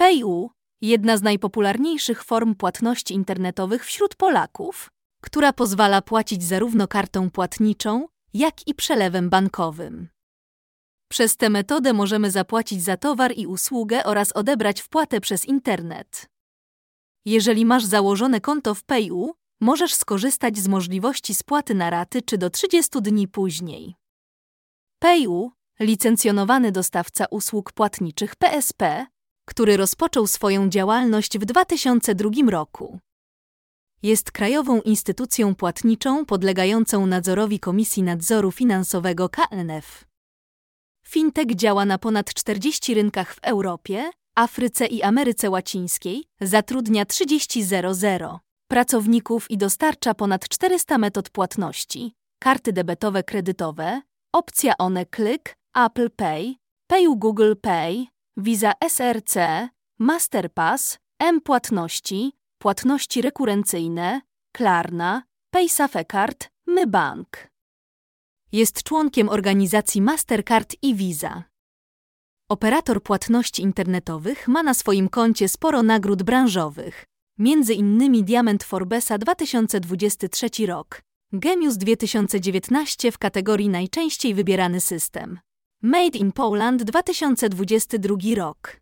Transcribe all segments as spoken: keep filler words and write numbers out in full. PayU, jedna z najpopularniejszych form płatności internetowych wśród Polaków, która pozwala płacić zarówno kartą płatniczą, jak i przelewem bankowym. Przez tę metodę możemy zapłacić za towar i usługę oraz odebrać wpłatę przez internet. Jeżeli masz założone konto w PayU, możesz skorzystać z możliwości spłaty na raty czy do trzydziestu dni później. PayU, licencjonowany dostawca usług płatniczych P S P, który rozpoczął swoją działalność w dwa tysiące drugim roku. Jest krajową instytucją płatniczą podlegającą nadzorowi Komisji Nadzoru Finansowego K N F. Fintech działa na ponad czterdziestu rynkach w Europie, Afryce i Ameryce Łacińskiej, zatrudnia trzydzieści tysięcy pracowników i dostarcza ponad czterysta metod płatności, karty debetowe, kredytowe, opcja OneClick, Apple Pay, PayU, Google Pay, Visa S R C, Masterpass, M-Płatności, płatności rekurencyjne, Klarna, PaysafeCard, MyBank. Jest członkiem organizacji Mastercard i Visa. Operator płatności internetowych ma na swoim koncie sporo nagród branżowych, między innymi Diament Forbesa dwa tysiące dwudziesty trzeci rok, Genius dwa tysiące dziewiętnaście w kategorii najczęściej wybierany system, Made in Poland dwa tysiące dwudziesty drugi rok.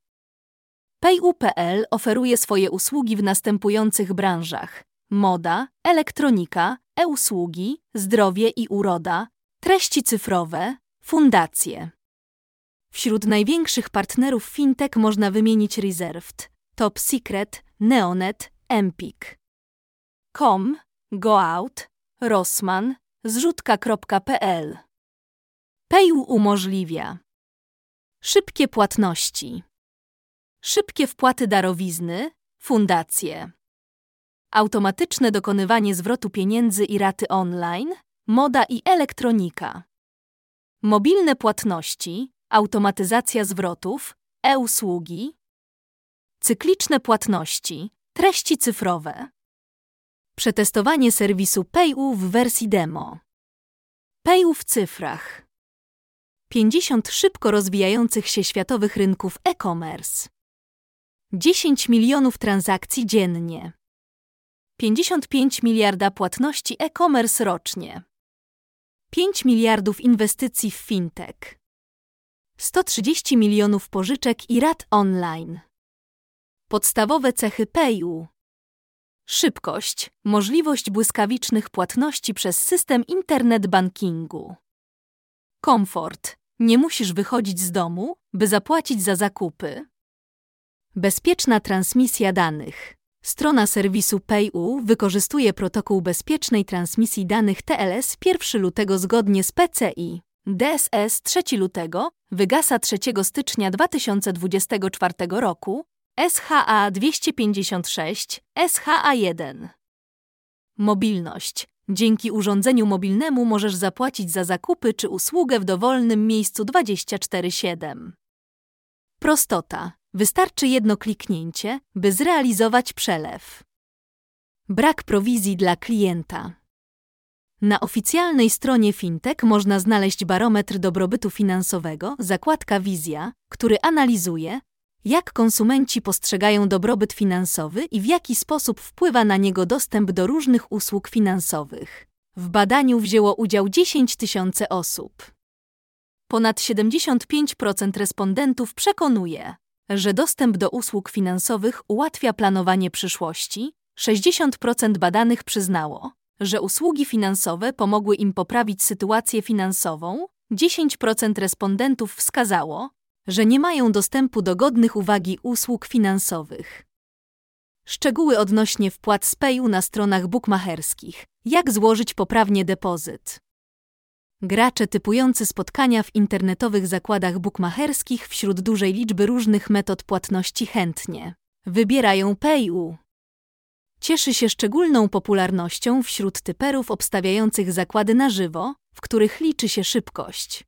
PayU kropka p l oferuje swoje usługi w następujących branżach: moda, elektronika, e-usługi, zdrowie i uroda, treści cyfrowe, fundacje. Wśród największych partnerów fintech można wymienić Reserved, Top Secret, Neonet, Empik kropka com, Goout, Rossmann, zrzutka kropka p l. PayU umożliwia szybkie płatności, szybkie wpłaty darowizny, fundacje, automatyczne dokonywanie zwrotu pieniędzy i raty online, moda i elektronika, mobilne płatności, automatyzacja zwrotów, e-usługi, cykliczne płatności, treści cyfrowe. Przetestowanie serwisu PayU w wersji demo. PayU w cyfrach. pięćdziesiąt szybko rozwijających się światowych rynków e-commerce. dziesięć milionów transakcji dziennie. pięćdziesiąt pięć miliarda płatności e-commerce rocznie. pięć miliardów inwestycji w fintech. sto trzydzieści milionów pożyczek i rat online. Podstawowe cechy PayU. Szybkość, możliwość błyskawicznych płatności przez system internet bankingu. Komfort. Nie musisz wychodzić z domu, by zapłacić za zakupy. Bezpieczna transmisja danych. Strona serwisu PayU wykorzystuje protokół bezpiecznej transmisji danych T L S pierwszego lutego zgodnie z P C I D S S trzeciego lutego, wygasa trzeciego stycznia dwa tysiące dwudziestego czwartego roku, S H A dwieście pięćdziesiąt sześć, S H A jeden. Mobilność. Dzięki urządzeniu mobilnemu możesz zapłacić za zakupy czy usługę w dowolnym miejscu dwadzieścia cztery siedem. Prostota. Wystarczy jedno kliknięcie, by zrealizować przelew. Brak prowizji dla klienta. Na oficjalnej stronie fintech można znaleźć barometr dobrobytu finansowego, zakładka Wizja, który analizuje, jak konsumenci postrzegają dobrobyt finansowy i w jaki sposób wpływa na niego dostęp do różnych usług finansowych. W badaniu wzięło udział dziesięć tysięcy osób. Ponad siedemdziesiąt pięć procent respondentów przekonuje, że dostęp do usług finansowych ułatwia planowanie przyszłości. sześćdziesiąt procent badanych przyznało, że usługi finansowe pomogły im poprawić sytuację finansową. dziesięć procent respondentów wskazało, że nie mają dostępu do godnych uwagi usług finansowych. Szczegóły odnośnie wpłat z PayU na stronach bukmacherskich. Jak złożyć poprawnie depozyt? Gracze typujący spotkania w internetowych zakładach bukmacherskich wśród dużej liczby różnych metod płatności chętnie wybierają PayU. Cieszy się szczególną popularnością wśród typerów obstawiających zakłady na żywo, w których liczy się szybkość.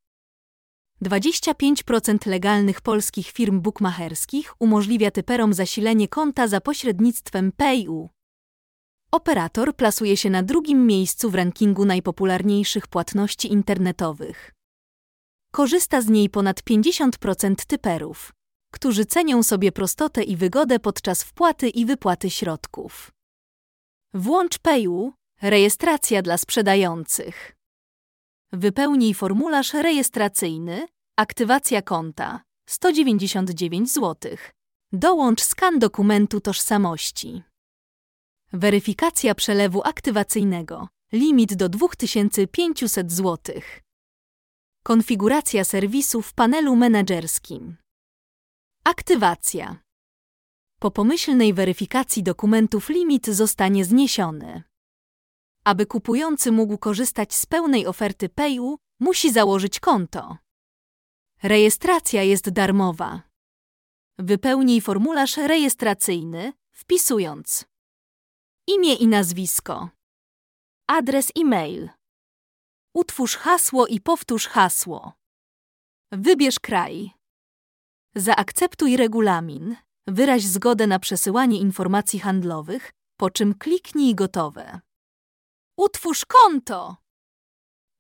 dwadzieścia pięć procent legalnych polskich firm bukmacherskich umożliwia typerom zasilenie konta za pośrednictwem PayU. Operator plasuje się na drugim miejscu w rankingu najpopularniejszych płatności internetowych. Korzysta z niej ponad pięćdziesiąt procent typerów. którzy cenią sobie prostotę i wygodę podczas wpłaty i wypłaty środków. Włącz PayU, rejestracja dla sprzedających. Wypełnij formularz rejestracyjny, aktywacja konta, sto dziewięćdziesiąt dziewięć złotych. Dołącz skan dokumentu tożsamości. Weryfikacja przelewu aktywacyjnego, limit do dwa tysiące pięćset złotych. Konfiguracja serwisu w panelu menedżerskim. Aktywacja. Po pomyślnej weryfikacji dokumentów limit zostanie zniesiony. Aby kupujący mógł korzystać z pełnej oferty PayU, musi założyć konto. Rejestracja jest darmowa. Wypełnij formularz rejestracyjny, wpisując imię i nazwisko, adres e-mail. Utwórz hasło i powtórz hasło. Wybierz kraj. Zaakceptuj regulamin, wyraź zgodę na przesyłanie informacji handlowych, po czym kliknij gotowe. Utwórz konto!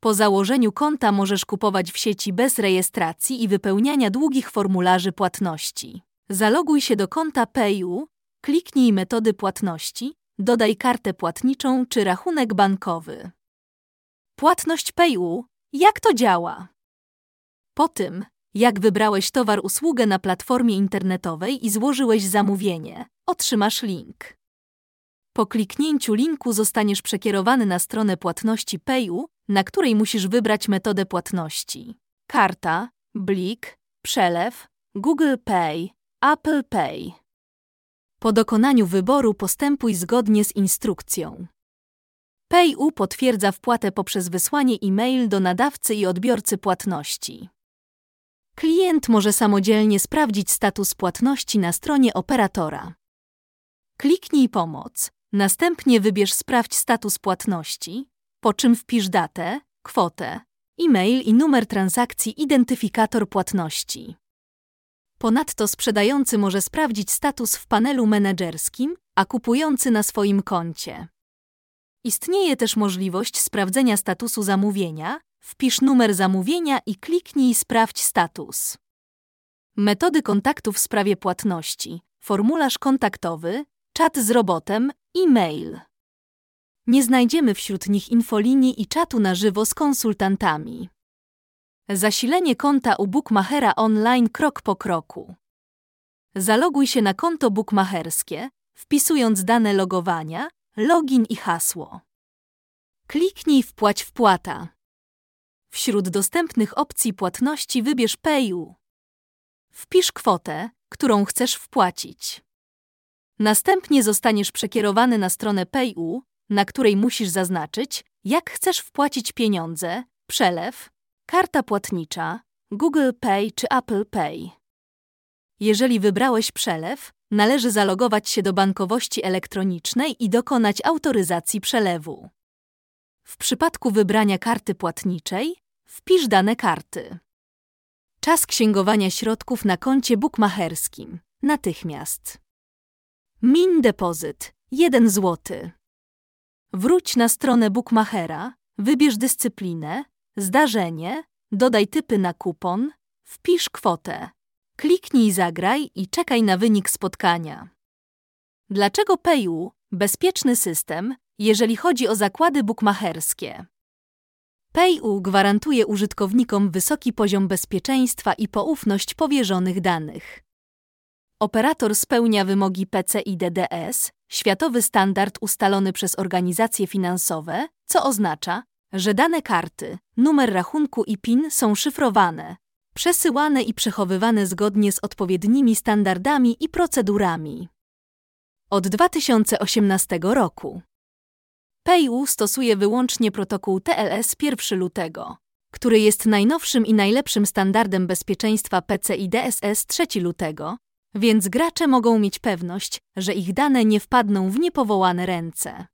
Po założeniu konta możesz kupować w sieci bez rejestracji i wypełniania długich formularzy płatności. Zaloguj się do konta PayU, kliknij metody płatności, dodaj kartę płatniczą czy rachunek bankowy. Płatność PayU. Jak to działa? Po tym, jak wybrałeś towar-usługę na platformie internetowej i złożyłeś zamówienie, otrzymasz link. Po kliknięciu linku zostaniesz przekierowany na stronę płatności PayU, na której musisz wybrać metodę płatności. Karta, BLIK, przelew, Google Pay, Apple Pay. Po dokonaniu wyboru postępuj zgodnie z instrukcją. PayU potwierdza wpłatę poprzez wysłanie e-mail do nadawcy i odbiorcy płatności. Klient może samodzielnie sprawdzić status płatności na stronie operatora. Kliknij Pomoc, następnie wybierz Sprawdź status płatności, po czym wpisz datę, kwotę, e-mail i numer transakcji identyfikator płatności. Ponadto sprzedający może sprawdzić status w panelu menedżerskim, a kupujący na swoim koncie. Istnieje też możliwość sprawdzenia statusu zamówienia, wpisz numer zamówienia i kliknij Sprawdź status. Metody kontaktu w sprawie płatności, formularz kontaktowy, czat z robotem, e-mail. Nie znajdziemy wśród nich infolinii i czatu na żywo z konsultantami. Zasilenie konta u bookmachera online krok po kroku. Zaloguj się na konto bookmacherskie, wpisując dane logowania, login i hasło. Kliknij Wpłać wpłata. Wśród dostępnych opcji płatności wybierz PayU. Wpisz kwotę, którą chcesz wpłacić. Następnie zostaniesz przekierowany na stronę PayU, na której musisz zaznaczyć, jak chcesz wpłacić pieniądze, przelew, karta płatnicza, Google Pay czy Apple Pay. Jeżeli wybrałeś przelew, należy zalogować się do bankowości elektronicznej i dokonać autoryzacji przelewu. W przypadku wybrania karty płatniczej, wpisz dane karty. Czas księgowania środków na koncie bookmacherskim. Natychmiast. Min depozyt jeden złoty. Wróć na stronę bookmachera, wybierz dyscyplinę, zdarzenie, dodaj typy na kupon, wpisz kwotę. Kliknij Zagraj i czekaj na wynik spotkania. Dlaczego PayU? Bezpieczny system, jeżeli chodzi o zakłady bookmacherskie. PayU gwarantuje użytkownikom wysoki poziom bezpieczeństwa i poufność powierzonych danych. Operator spełnia wymogi P C I D S S, światowy standard ustalony przez organizacje finansowe, co oznacza, że dane karty, numer rachunku i PIN są szyfrowane, przesyłane i przechowywane zgodnie z odpowiednimi standardami i procedurami. Od dwa tysiące osiemnastego roku PayU stosuje wyłącznie protokół T L S pierwszego lutego, który jest najnowszym i najlepszym standardem bezpieczeństwa P C I D S S trzeciego lutego, więc gracze mogą mieć pewność, że ich dane nie wpadną w niepowołane ręce.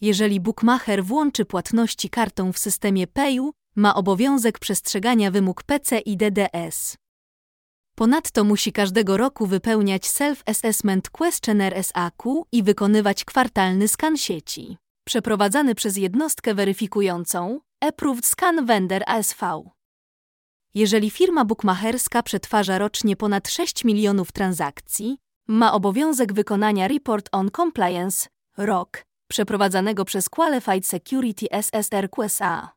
Jeżeli bookmacher włączy płatności kartą w systemie PayU, ma obowiązek przestrzegania wymóg P C I D S S. Ponadto musi każdego roku wypełniać Self-Assessment Questionnaire S A Q i wykonywać kwartalny skan sieci, przeprowadzany przez jednostkę weryfikującą Approved Scan Vendor A S V. Jeżeli firma bukmacherska przetwarza rocznie ponad sześć milionów transakcji, ma obowiązek wykonania Report on Compliance, R O C, przeprowadzanego przez Qualified Security S S R Q S A.